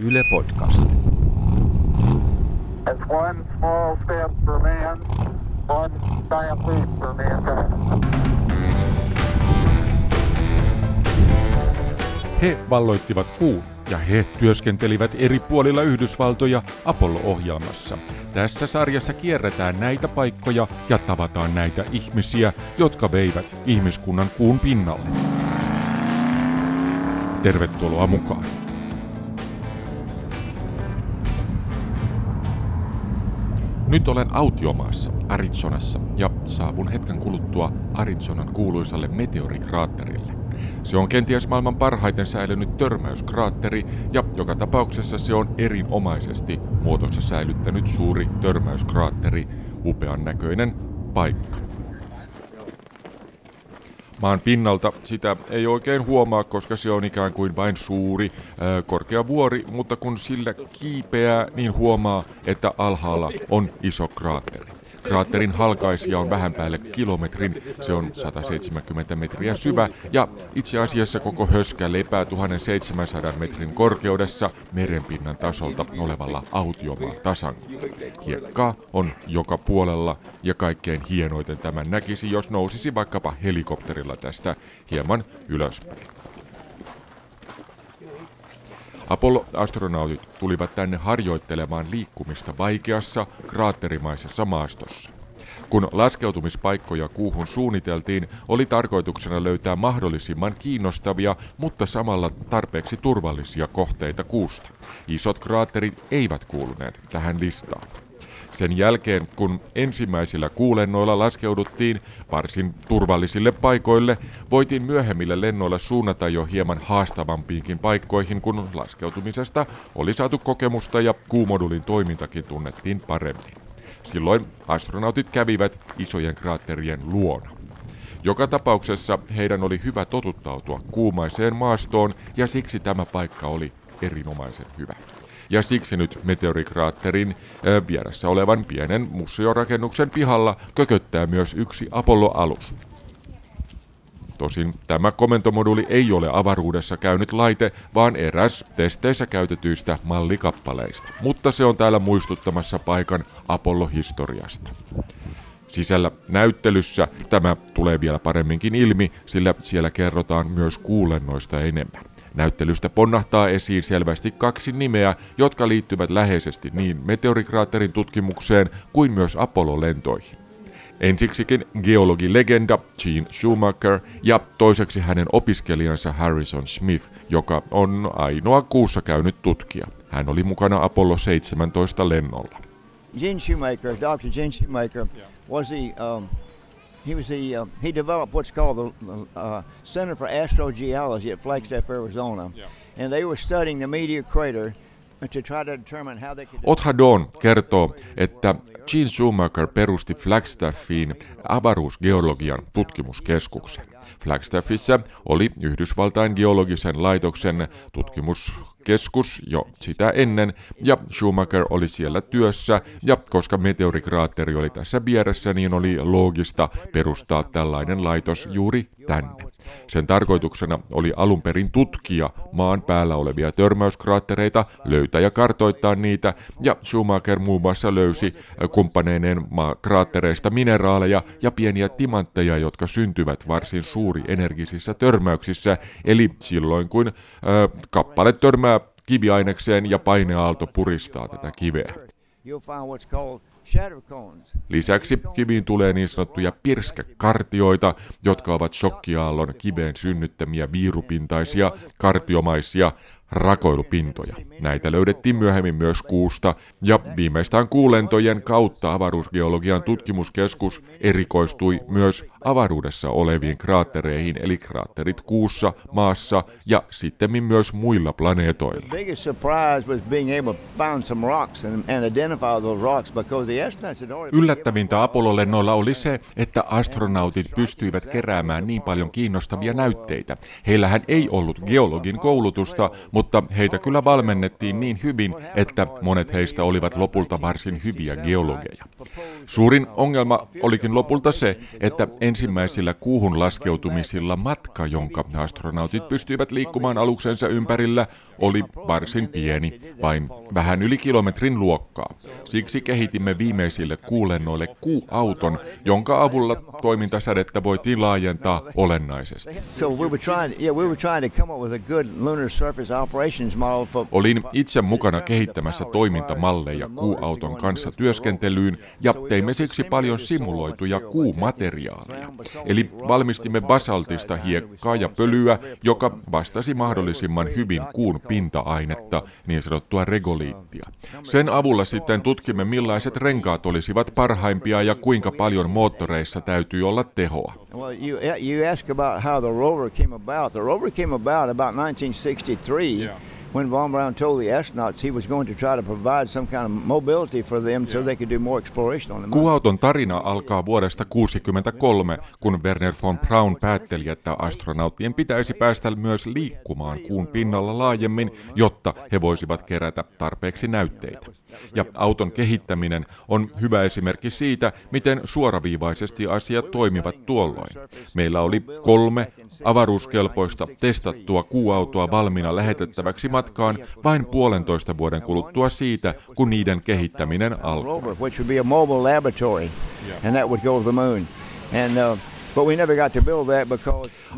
Yle Podcast. One small step for man, one giant leap for mankind. He valloittivat kuun ja he työskentelivät eri puolilla Yhdysvaltoja Apollo-ohjelmassa. Tässä sarjassa kierretään näitä paikkoja ja tavataan näitä ihmisiä, jotka veivät ihmiskunnan kuun pinnalle. Tervetuloa mukaan. Nyt olen autiomaassa, Arizonassa, ja saavun hetken kuluttua Arizonan kuuluisalle meteorikraatterille. Se on kenties maailman parhaiten säilynyt törmäyskraatteri, ja joka tapauksessa se on erinomaisesti muotonsa säilyttänyt suuri törmäyskraatteri, upean näköinen paikka. Maan pinnalta sitä ei oikein huomaa, koska se on ikään kuin vain suuri, korkea vuori, mutta kun sillä kiipeää, niin huomaa, että alhaalla on iso kraatteri. Kraatterin halkaisija on vähän päälle kilometrin, se on 170 metriä syvä ja itse asiassa koko höskä lepää 1700 metrin korkeudessa merenpinnan tasolta olevalla autiomaan tasangolla. Hiekkaa on joka puolella ja kaikkein hienoiten tämän näkisi, jos nousisi vaikkapa helikopterilla tästä hieman ylöspäin. Apollo-astronautit tulivat tänne harjoittelemaan liikkumista vaikeassa, kraatterimaisessa maastossa. Kun laskeutumispaikkoja kuuhun suunniteltiin, oli tarkoituksena löytää mahdollisimman kiinnostavia, mutta samalla tarpeeksi turvallisia kohteita kuusta. Isot kraatterit eivät kuuluneet tähän listaan. Sen jälkeen, kun ensimmäisillä kuulennoilla laskeuduttiin varsin turvallisille paikoille, voitiin myöhemmillä lennoilla suunnata jo hieman haastavampiinkin paikkoihin, kun laskeutumisesta oli saatu kokemusta ja kuumodulin toimintakin tunnettiin paremmin. Silloin astronautit kävivät isojen kraatterien luona. Joka tapauksessa heidän oli hyvä totuttautua kuumaiseen maastoon ja siksi tämä paikka oli erinomaisen hyvä. Ja siksi nyt meteorikraatterin vieressä olevan pienen museorakennuksen pihalla kököttää myös yksi Apollo-alus. Tosin tämä komentomoduli ei ole avaruudessa käynyt laite, vaan eräs testeissä käytetyistä mallikappaleista. Mutta se on täällä muistuttamassa paikan Apollo-historiasta. Sisällä näyttelyssä tämä tulee vielä paremminkin ilmi, sillä siellä kerrotaan myös kuulennoista enemmän. Näyttelystä ponnahtaa esiin selvästi kaksi nimeä, jotka liittyvät läheisesti niin meteorikraatterin tutkimukseen kuin myös Apollo-lentoihin. Ensiksikin geologilegenda Gene Shoemaker ja toiseksi hänen opiskelijansa Harrison Smith, joka on ainoa kuussa käynyt tutkija. Hän oli mukana Apollo 17 lennolla. Gene Shoemaker, Dr. Gene Shoemaker, was he developed what's called the Center for Astrogeology at Flagstaff, Arizona, and they were studying the meteor crater to try to determine how they could. Othadon kertoo, että Gene Shoemaker perusti Flagstaffiin avaruusgeologian tutkimuskeskuksen. Flagstaffissa oli Yhdysvaltain geologisen laitoksen tutkimuskeskus jo sitä ennen, ja Shoemaker oli siellä työssä, ja koska meteorikraatteri oli tässä vieressä, niin oli loogista perustaa tällainen laitos juuri tänne. Sen tarkoituksena oli alun perin tutkia maan päällä olevia törmäyskraattereita, löytää ja kartoittaa niitä, ja Shoemaker muun muassa löysi kumppaneineen kraattereista mineraaleja ja pieniä timantteja, jotka syntyvät varsin suuri energisissä törmäyksissä, eli silloin kun kappale törmää kiviainekseen ja paineaalto puristaa tätä kiveä. Lisäksi kiviin tulee niin sanottuja pirskäkartioita, jotka ovat shokkiaallon kiveen synnyttämiä viirupintaisia, kartiomaisia rakoilupintoja. Näitä löydettiin myöhemmin myös kuusta, ja viimeistään kuulentojen kautta avaruusgeologian tutkimuskeskus erikoistui myös avaruudessa oleviin kraattereihin, eli kraatterit kuussa, maassa ja sittemmin myös muilla planeetoilla. Yllättävintä Apollo-lennoilla oli se, että astronautit pystyivät keräämään niin paljon kiinnostavia näytteitä. Heillähän ei ollut geologin koulutusta, mutta heitä kyllä valmennettiin niin hyvin, että monet heistä olivat lopulta varsin hyviä geologeja. Suurin ongelma olikin lopulta se, että ensimmäisillä kuuhun laskeutumisilla matka, jonka astronautit pystyivät liikkumaan aluksensa ympärillä, oli varsin pieni, vain vähän yli kilometrin luokkaa. Siksi kehitimme viimeisille kuulennoille kuuauton, jonka avulla toimintasädettä voitiin laajentaa olennaisesti. Olin itse mukana kehittämässä toimintamalleja kuuauton kanssa työskentelyyn ja teimme siksi paljon simuloituja kuumateriaaleja. Eli valmistimme basaltista hiekkaa ja pölyä, joka vastasi mahdollisimman hyvin kuun pinta-ainetta, niin sanottua regoliittia. Sen avulla sitten tutkimme, millaiset renkaat olisivat parhaimpia ja kuinka paljon moottoreissa täytyy olla tehoa. When von Braun told the astronauts he was going to try to provide some kind of mobility for them so they could do more exploration on the moon. Kuuauton tarina alkaa vuodesta 1963, kun Werner von Braun päätteli, että astronauttien pitäisi päästä myös liikkumaan kuun pinnalla laajemmin, jotta he voisivat kerätä tarpeeksi näytteitä. Ja auton kehittäminen on hyvä esimerkki siitä, miten suoraviivaisesti asiat toimivat tuolloin. Meillä oli 3 avaruuskelpoista testattua kuuautoa valmiina lähetettäväksi matkaan vain 1,5 vuoden kuluttua siitä, kun niiden kehittäminen alkoi.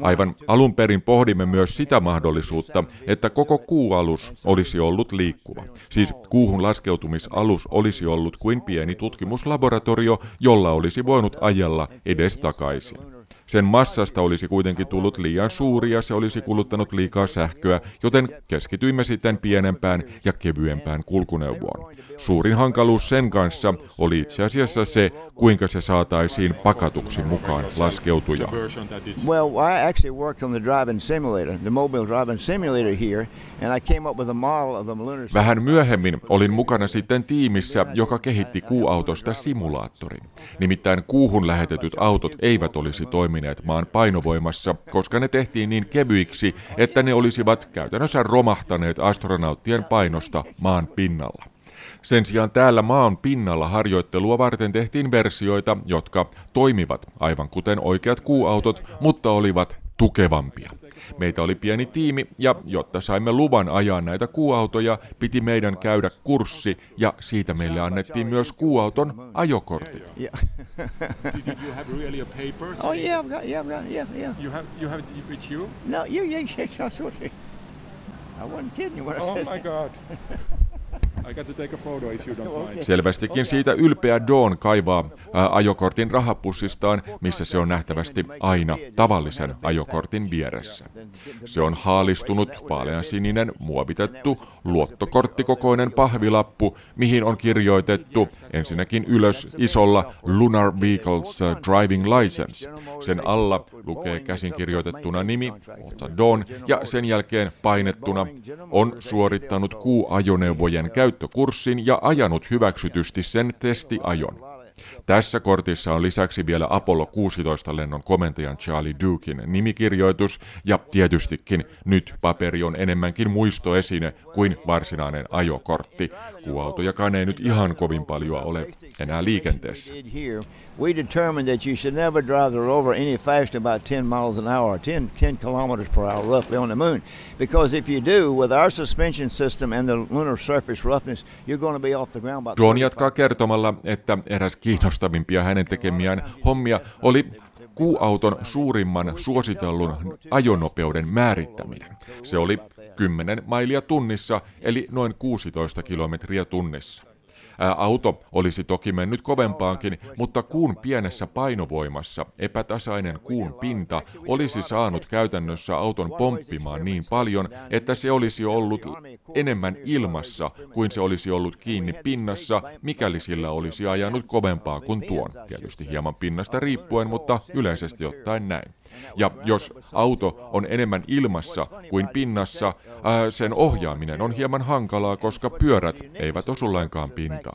Aivan alun perin pohdimme myös sitä mahdollisuutta, että koko kuualus olisi ollut liikkuva. Siis kuuhun laskeutumisalus olisi ollut kuin pieni tutkimuslaboratorio, jolla olisi voinut ajella edestakaisin. Sen massasta olisi kuitenkin tullut liian suuri ja se olisi kuluttanut liikaa sähköä, joten keskityimme sitten pienempään ja kevyempään kulkuneuvoon. Suurin hankaluus sen kanssa oli itse asiassa se, kuinka se saataisiin pakatuksi mukaan laskeutujaan. Vähän myöhemmin olin mukana sitten tiimissä, joka kehitti kuuautosta simulaattorin. Nimittäin kuuhun lähetetyt autot eivät olisi toimineet maan painovoimassa, koska ne tehtiin niin kevyiksi, että ne olisivat käytännössä romahtaneet astronauttien painosta maan pinnalla. Sen sijaan täällä maan pinnalla harjoittelua varten tehtiin versioita, jotka toimivat aivan kuten oikeat kuuautot, mutta olivat tukevampia. Meitä oli pieni tiimi, ja jotta saimme luvan ajaa näitä kuuautoja, piti meidän käydä kurssi, ja siitä meille annettiin myös kuuauton ajokortti. Selvästikin siitä ylpeä Dawn kaivaa ajokortin rahapussistaan, missä se on nähtävästi aina tavallisen ajokortin vieressä. Se on haalistunut, vaaleansininen, muovitettu, luottokorttikokoinen pahvilappu, mihin on kirjoitettu ensinnäkin ylös isolla Lunar Vehicles Driving License. Sen alla lukee käsinkirjoitettuna nimi, Dawn, ja sen jälkeen painettuna on suorittanut kuuajoneuvojen käyttökurssin ja ajanut hyväksytysti sen testiajon. Tässä kortissa on lisäksi vielä Apollo 16-lennon komentajan Charlie Duken nimikirjoitus, ja tietystikin nyt paperi on enemmänkin muistoesine kuin varsinainen ajokortti. Kuuautojakaan ei nyt ihan kovin paljon ole enää liikenteessä. Dawn jatkaa kertomalla, että eräs kiinnostavimpia hänen tekemiään hommia oli kuuauton suurimman suositellun ajonopeuden määrittäminen. Se oli 10 mailia tunnissa, eli noin 16 kilometriä tunnissa. Auto olisi toki mennyt kovempaankin, mutta kuun pienessä painovoimassa epätasainen kuun pinta olisi saanut käytännössä auton pomppimaan niin paljon, että se olisi ollut enemmän ilmassa kuin se olisi ollut kiinni pinnassa, mikäli sillä olisi ajanut kovempaa kuin tuon. Tietysti hieman pinnasta riippuen, mutta yleisesti ottaen näin. Ja jos auto on enemmän ilmassa kuin pinnassa, sen ohjaaminen on hieman hankalaa, koska pyörät eivät osu lainkaan pintaan.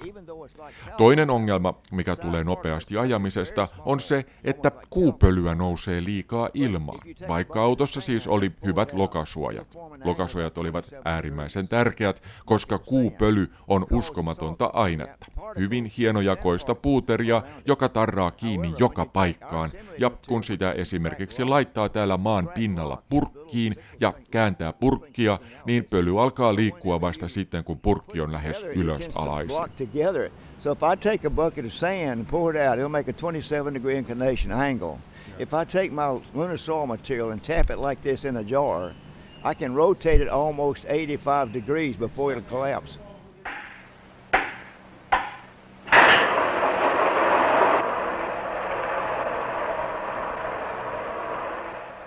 Toinen ongelma, mikä tulee nopeasti ajamisesta, on se, että kuupölyä nousee liikaa ilmaan, vaikka autossa siis oli hyvät lokasuojat. Lokasuojat olivat äärimmäisen tärkeät, koska kuupöly on uskomatonta ainetta. Hyvin hienojakoista puuteria, joka tarraa kiinni joka paikkaan, ja kun sitä esimerkiksi laittaa täällä maan pinnalla purkkiin ja kääntää purkkia, niin pöly alkaa liikkua vasta sitten, kun purkki on lähes ylösalaisin. So if I take a bucket of sand and pour it out, it'll make a 27-degree inclination angle. If I take my lunar soil material and tap it like this in a jar, I can rotate it almost 85 degrees before it'll collapse.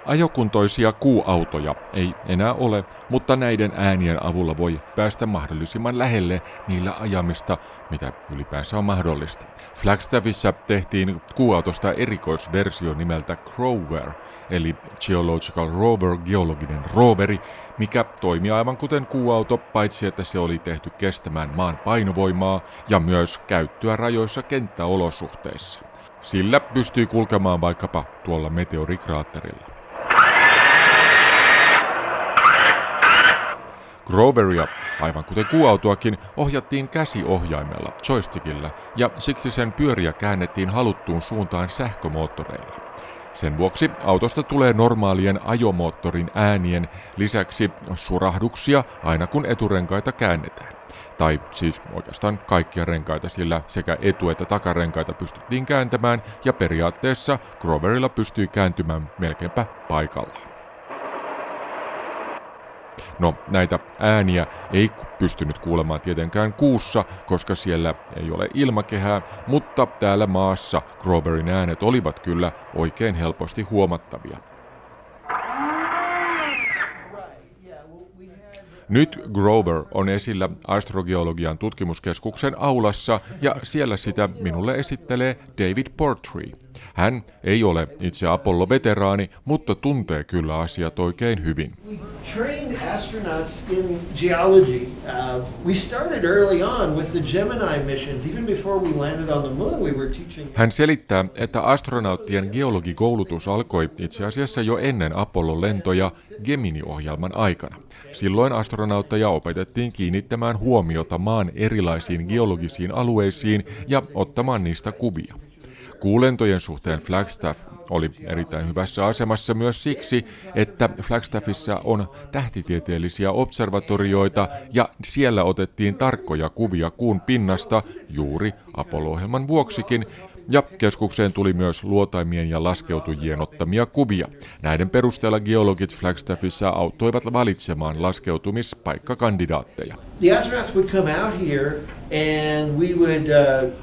Ajokuntoisia kuuautoja ei enää ole, mutta näiden äänien avulla voi päästä mahdollisimman lähelle niillä ajamista, mitä ylipäänsä on mahdollista. Flagstaffissa tehtiin kuuautosta erikoisversio nimeltä Crawler, eli Geological Rover, geologinen roveri, mikä toimi aivan kuten kuuauto, paitsi että se oli tehty kestämään maan painovoimaa ja myös käyttöä rajoissa kenttäolosuhteissa. Sillä pystyy kulkemaan vaikkapa tuolla meteorikraatterilla. Roveria, aivan kuten kuuautoakin, ohjattiin käsiohjaimella, joystickilla, ja siksi sen pyöriä käännettiin haluttuun suuntaan sähkömoottoreilla. Sen vuoksi autosta tulee normaalien ajomoottorin äänien lisäksi surahduksia aina kun eturenkaita käännetään. Tai siis oikeastaan kaikkia renkaita, sillä sekä etu- että takarenkaita pystyttiin kääntämään, ja periaatteessa Groverilla pystyy kääntymään melkeinpä paikallaan. No, näitä ääniä ei pystynyt kuulemaan tietenkään kuussa, koska siellä ei ole ilmakehää, mutta täällä maassa Groverin äänet olivat kyllä oikein helposti huomattavia. Nyt Grover on esillä Astrogeologian tutkimuskeskuksen aulassa, ja siellä sitä minulle esittelee David Portree. Hän ei ole itse Apollo-veteraani, mutta tuntee kyllä asiat oikein hyvin. We trained astronauts in geology. We started early on with the Gemini missions. Even before we landed on the moon, we were teaching. Hän selittää, että astronauttien geologikoulutus alkoi itse asiassa jo ennen Apollo-lentoja Gemini-ohjelman aikana. Silloin astronautteja opetettiin kiinnittämään huomiota maan erilaisiin geologisiin alueisiin ja ottamaan niistä kuvia. Kuulentojen suhteen Flagstaff oli erittäin hyvässä asemassa myös siksi, että Flagstaffissa on tähtitieteellisiä observatorioita ja siellä otettiin tarkkoja kuvia kuun pinnasta juuri Apollo-ohjelman vuoksikin, ja keskukseen tuli myös luotaimien ja laskeutujien ottamia kuvia. Näiden perusteella geologit Flagstaffissa auttoivat valitsemaan laskeutumispaikkakandidaatteja.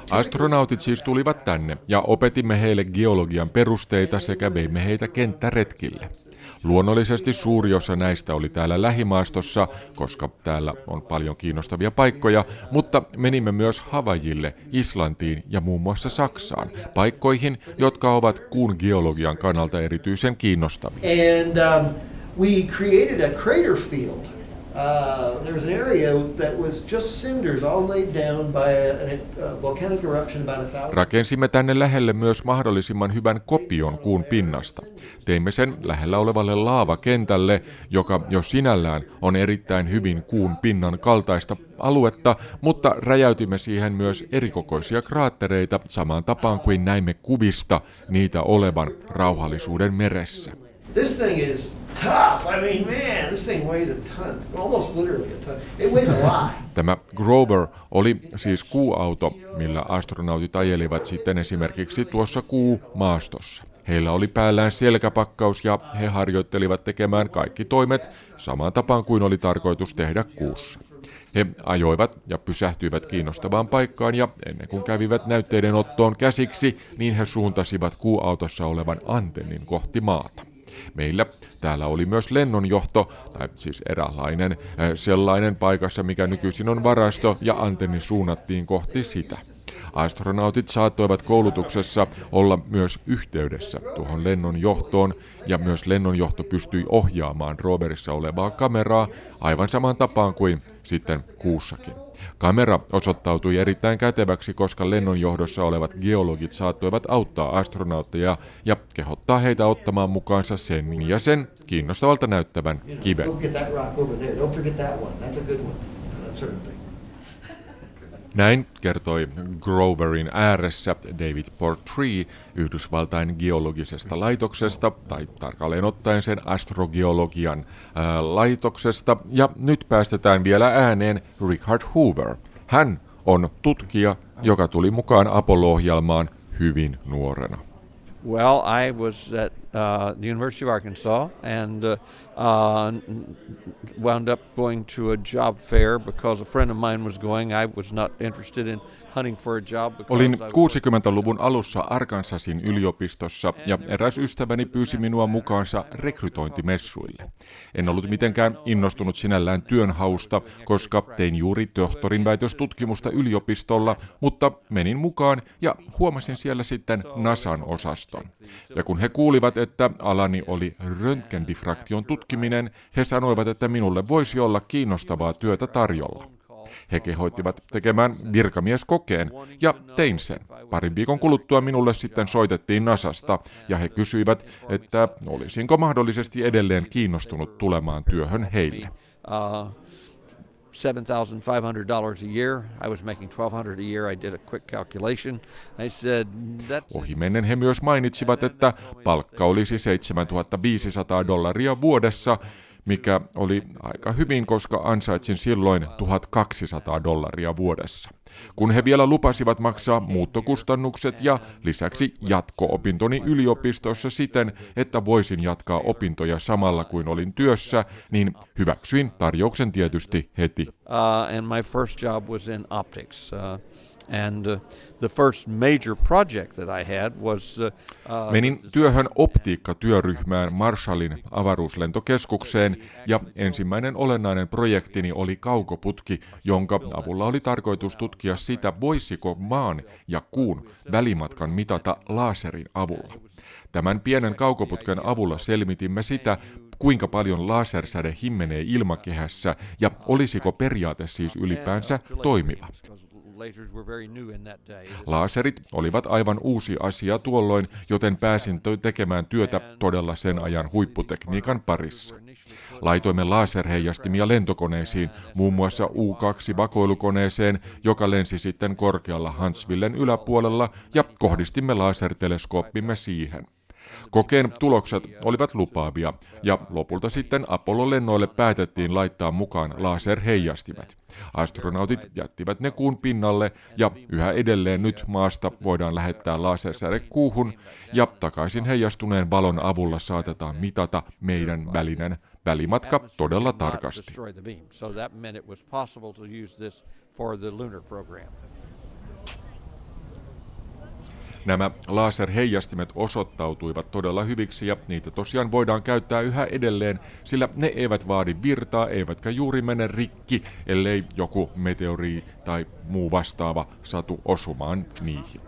Astronautit siis tulivat tänne ja opetimme heille geologian perusteita sekä veimme heitä kenttäretkille. Luonnollisesti suuri osa näistä oli täällä lähimaastossa, koska täällä on paljon kiinnostavia paikkoja, mutta menimme myös Havajille, Islantiin ja muun muassa Saksaan, paikkoihin, jotka ovat kuun geologian kannalta erityisen kiinnostavia. And, we created a crater field. There was an area that was just cinders all laid down by a volcanic eruption about 1,000. Rakensimme tänne lähelle myös mahdollisimman hyvän kopion kuun pinnasta. Teimme sen lähellä olevalle laavakentälle, joka jo sinällään on erittäin hyvin kuun pinnan kaltaista aluetta, mutta räjäytimme siihen myös erikokoisia kraattereita samaan tapaan kuin näimme kuvista niitä olevan rauhallisuuden meressä. This thing is tough. I mean, man, this thing weighs a ton. Almost literally a ton. It weighs a lot. Tämä Grover oli siis kuuauto, millä astronautit ajelivat sitten esimerkiksi tuossa kuumaastossa. Heillä oli päällään selkäpakkaus ja he harjoittelivat tekemään kaikki toimet samaan tapaan kuin oli tarkoitus tehdä kuussa. He ajoivat ja pysähtyivät kiinnostavaan paikkaan ja ennen kuin kävivät näytteiden ottoon käsiksi, niin he suuntasivat kuuautossa olevan antennin kohti maata. Meillä täällä oli myös lennonjohto, tai siis eräänlainen sellainen paikassa, mikä nykyisin on varasto, ja antenni suunnattiin kohti sitä. Astronautit saattoivat koulutuksessa olla myös yhteydessä tuohon lennonjohtoon, ja myös lennonjohto pystyi ohjaamaan roverissa olevaa kameraa aivan samaan tapaan kuin sitten kuussakin. Kamera osoittautui erittäin käteväksi, koska lennon johdossa olevat geologit saattoivat auttaa astronautteja ja kehottaa heitä ottamaan mukaansa sen ja sen kiinnostavalta näyttävän kiven. Näin kertoi Groverin ääressä David Portree Yhdysvaltain geologisesta laitoksesta, tai tarkalleen ottaen sen astrogeologian laitoksesta, ja nyt päästetään vielä ääneen Richard Hoover. Hän on tutkija, joka tuli mukaan Apollo-ohjelmaan hyvin nuorena. Well, I was at the University of Arkansas and wound up going to a job fair because a friend of mine was going. I was not interested in hunting for a job. Olin 60-luvun alussa Arkansasin yliopistossa ja eräs ystäväni pyysi minua mukaansa rekrytointimessuille. En ollut mitenkään innostunut sinällään työnhausta, koska tein juuri tohtorin väitöstutkimusta yliopistolla, mutta menin mukaan ja huomasin siellä sitten NASAn osaston. Ja kun he kuulivat, että alani oli röntgendiffraktion tutkiminen, he sanoivat, että minulle voisi olla kiinnostavaa työtä tarjolla. He kehoittivat tekemään virkamieskokeen, ja tein sen. Parin viikon kuluttua minulle sitten soitettiin NASAsta, ja he kysyivät, että olisinko mahdollisesti edelleen kiinnostunut tulemaan työhön heille. $7,500 a year. I was making $1,200 a year. I did a quick calculation. I said that's... Ohimennen he myös mainitsivat, että palkka olisi $7,500 vuodessa, mikä oli aika hyvin, koska ansaitsin silloin $1,200 vuodessa. Kun he vielä lupasivat maksaa muuttokustannukset ja lisäksi jatko-opintoni yliopistossa siten, että voisin jatkaa opintoja samalla kuin olin työssä, niin hyväksyin tarjouksen tietysti heti. And my first job was in optics. And the first major project that I had was menin työhön optiikkatyöryhmään Marshallin avaruuslentokeskukseen, ja ensimmäinen olennainen projektini oli kaukoputki, jonka avulla oli tarkoitus tutkia sitä, voisiko maan ja kuun välimatkan mitata laserin avulla. Tämän pienen kaukoputken avulla selvitimme sitä, kuinka paljon lasersäde himmenee ilmakehässä ja olisiko periaate siis ylipäänsä toimiva. Laserit olivat aivan uusi asia tuolloin, joten pääsin tekemään työtä todella sen ajan huipputekniikan parissa. Laitoimme laserheijastimia lentokoneisiin, muun muassa U-2-vakoilukoneeseen, joka lensi sitten korkealla Huntsvillen yläpuolella, ja kohdistimme laserteleskooppimme siihen. Kokeen tulokset olivat lupaavia, ja lopulta sitten Apollo-lennoille päätettiin laittaa mukaan laserheijastimet. Astronautit jättivät ne kuun pinnalle, ja yhä edelleen nyt maasta voidaan lähettää lasersäde kuuhun, ja takaisin heijastuneen valon avulla saatetaan mitata meidän välinen välimatka todella tarkasti. Nämä laserheijastimet osoittautuivat todella hyviksi, ja niitä tosiaan voidaan käyttää yhä edelleen, sillä ne eivät vaadi virtaa eivätkä juuri mene rikki, ellei joku meteori tai muu vastaava satu osumaan niihin.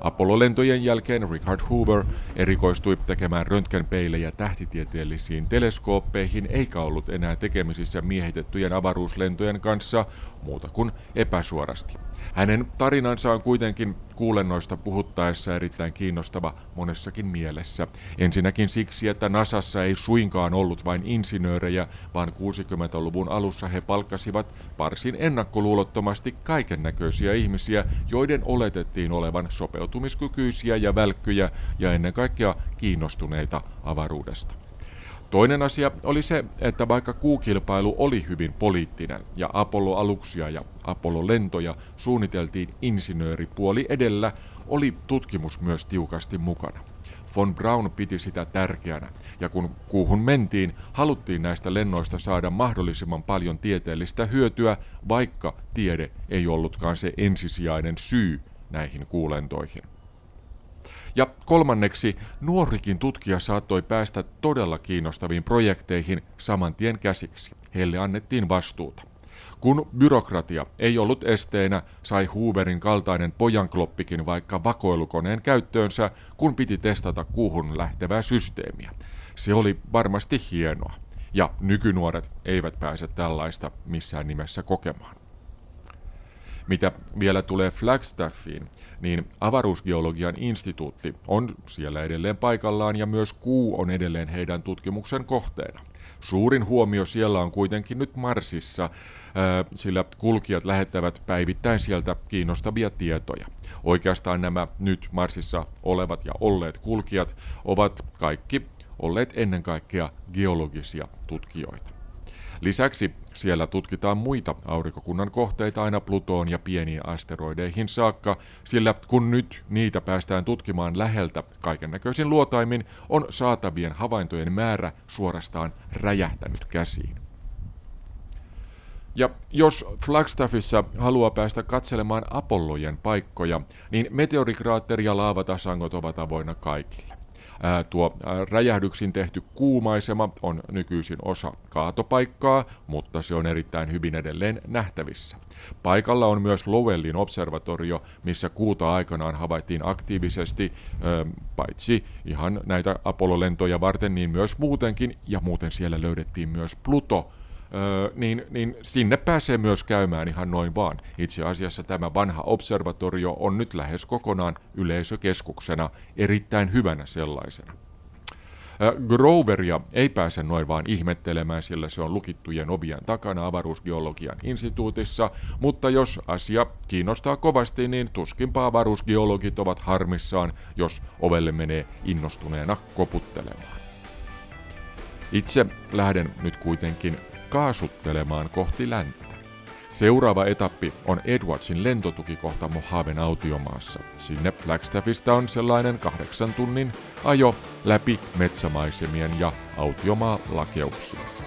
Apollo-lentojen jälkeen Richard Hoover erikoistui tekemään röntgenpeilejä tähtitieteellisiin teleskooppeihin, eikä ollut enää tekemisissä miehitettyjen avaruuslentojen kanssa muuta kuin epäsuorasti. Hänen tarinansa on kuitenkin kuulennoista puhuttaessa erittäin kiinnostava monessakin mielessä. Ensinnäkin siksi, että NASAssa ei suinkaan ollut vain insinöörejä, vaan 60-luvun alussa he palkkasivat varsin ennakkoluulottomasti kaikennäköisiä ihmisiä, joiden oletettiin olevan sopeutumiskykyisiä ja välkkyjä ja ennen kaikkea kiinnostuneita avaruudesta. Toinen asia oli se, että vaikka kuukilpailu oli hyvin poliittinen ja Apollo-aluksia ja Apollo-lentoja suunniteltiin insinööripuoli edellä, oli tutkimus myös tiukasti mukana. Von Braun piti sitä tärkeänä, ja kun kuuhun mentiin, haluttiin näistä lennoista saada mahdollisimman paljon tieteellistä hyötyä, vaikka tiede ei ollutkaan se ensisijainen syy näihin kuulentoihin. Ja kolmanneksi, nuorikin tutkija saattoi päästä todella kiinnostaviin projekteihin saman tien käsiksi. Heille annettiin vastuuta. Kun byrokratia ei ollut esteenä, sai Hooverin kaltainen pojankloppikin vaikka vakoilukoneen käyttöönsä, kun piti testata kuuhun lähtevää systeemiä. Se oli varmasti hienoa. ja nykynuoret eivät pääse tällaista missään nimessä kokemaan. Mitä vielä tulee Flagstaffiin, niin avaruusgeologian instituutti on siellä edelleen paikallaan ja myös Kuu on edelleen heidän tutkimuksen kohteena. Suurin huomio siellä on kuitenkin nyt Marsissa, sillä kulkijat lähettävät päivittäin sieltä kiinnostavia tietoja. Oikeastaan nämä nyt Marsissa olevat ja olleet kulkijat ovat kaikki olleet ennen kaikkea geologisia tutkijoita. Lisäksi siellä tutkitaan muita aurinkokunnan kohteita aina Plutoon ja pieniin asteroideihin saakka, sillä kun nyt niitä päästään tutkimaan läheltä kaikennäköisin luotaimin, on saatavien havaintojen määrä suorastaan räjähtänyt käsiin. Ja jos Flagstaffissa haluaa päästä katselemaan Apollojen paikkoja, niin meteorikraatteri ja laavatasangot ovat avoinna kaikille. Tuo räjähdyksin tehty kuumaisema on nykyisin osa kaatopaikkaa, mutta se on erittäin hyvin edelleen nähtävissä. Paikalla on myös Lowellin observatorio, missä kuuta aikanaan havaittiin aktiivisesti, paitsi ihan näitä Apollo-lentoja varten, niin myös muutenkin, ja muuten siellä löydettiin myös Pluto, niin sinne pääsee myös käymään ihan noin vaan. Itse asiassa tämä vanha observatorio on nyt lähes kokonaan yleisökeskuksena, erittäin hyvänä sellaisena. Groveria ei pääse noin vaan ihmettelemään, sillä se on lukittujen ovien takana avaruusgeologian instituutissa, mutta jos asia kiinnostaa kovasti, niin tuskinpa avaruusgeologit ovat harmissaan, jos ovelle menee innostuneena koputtelemaan. Itse lähden nyt kuitenkin kaasuttelemaan kohti länttä. Seuraava etappi on Edwardsin lentotukikohta Mojaven autiomaassa. Sinne Flagstaffista on sellainen 8 tunnin ajo läpi metsämaisemien ja autiomaa lakeuksien.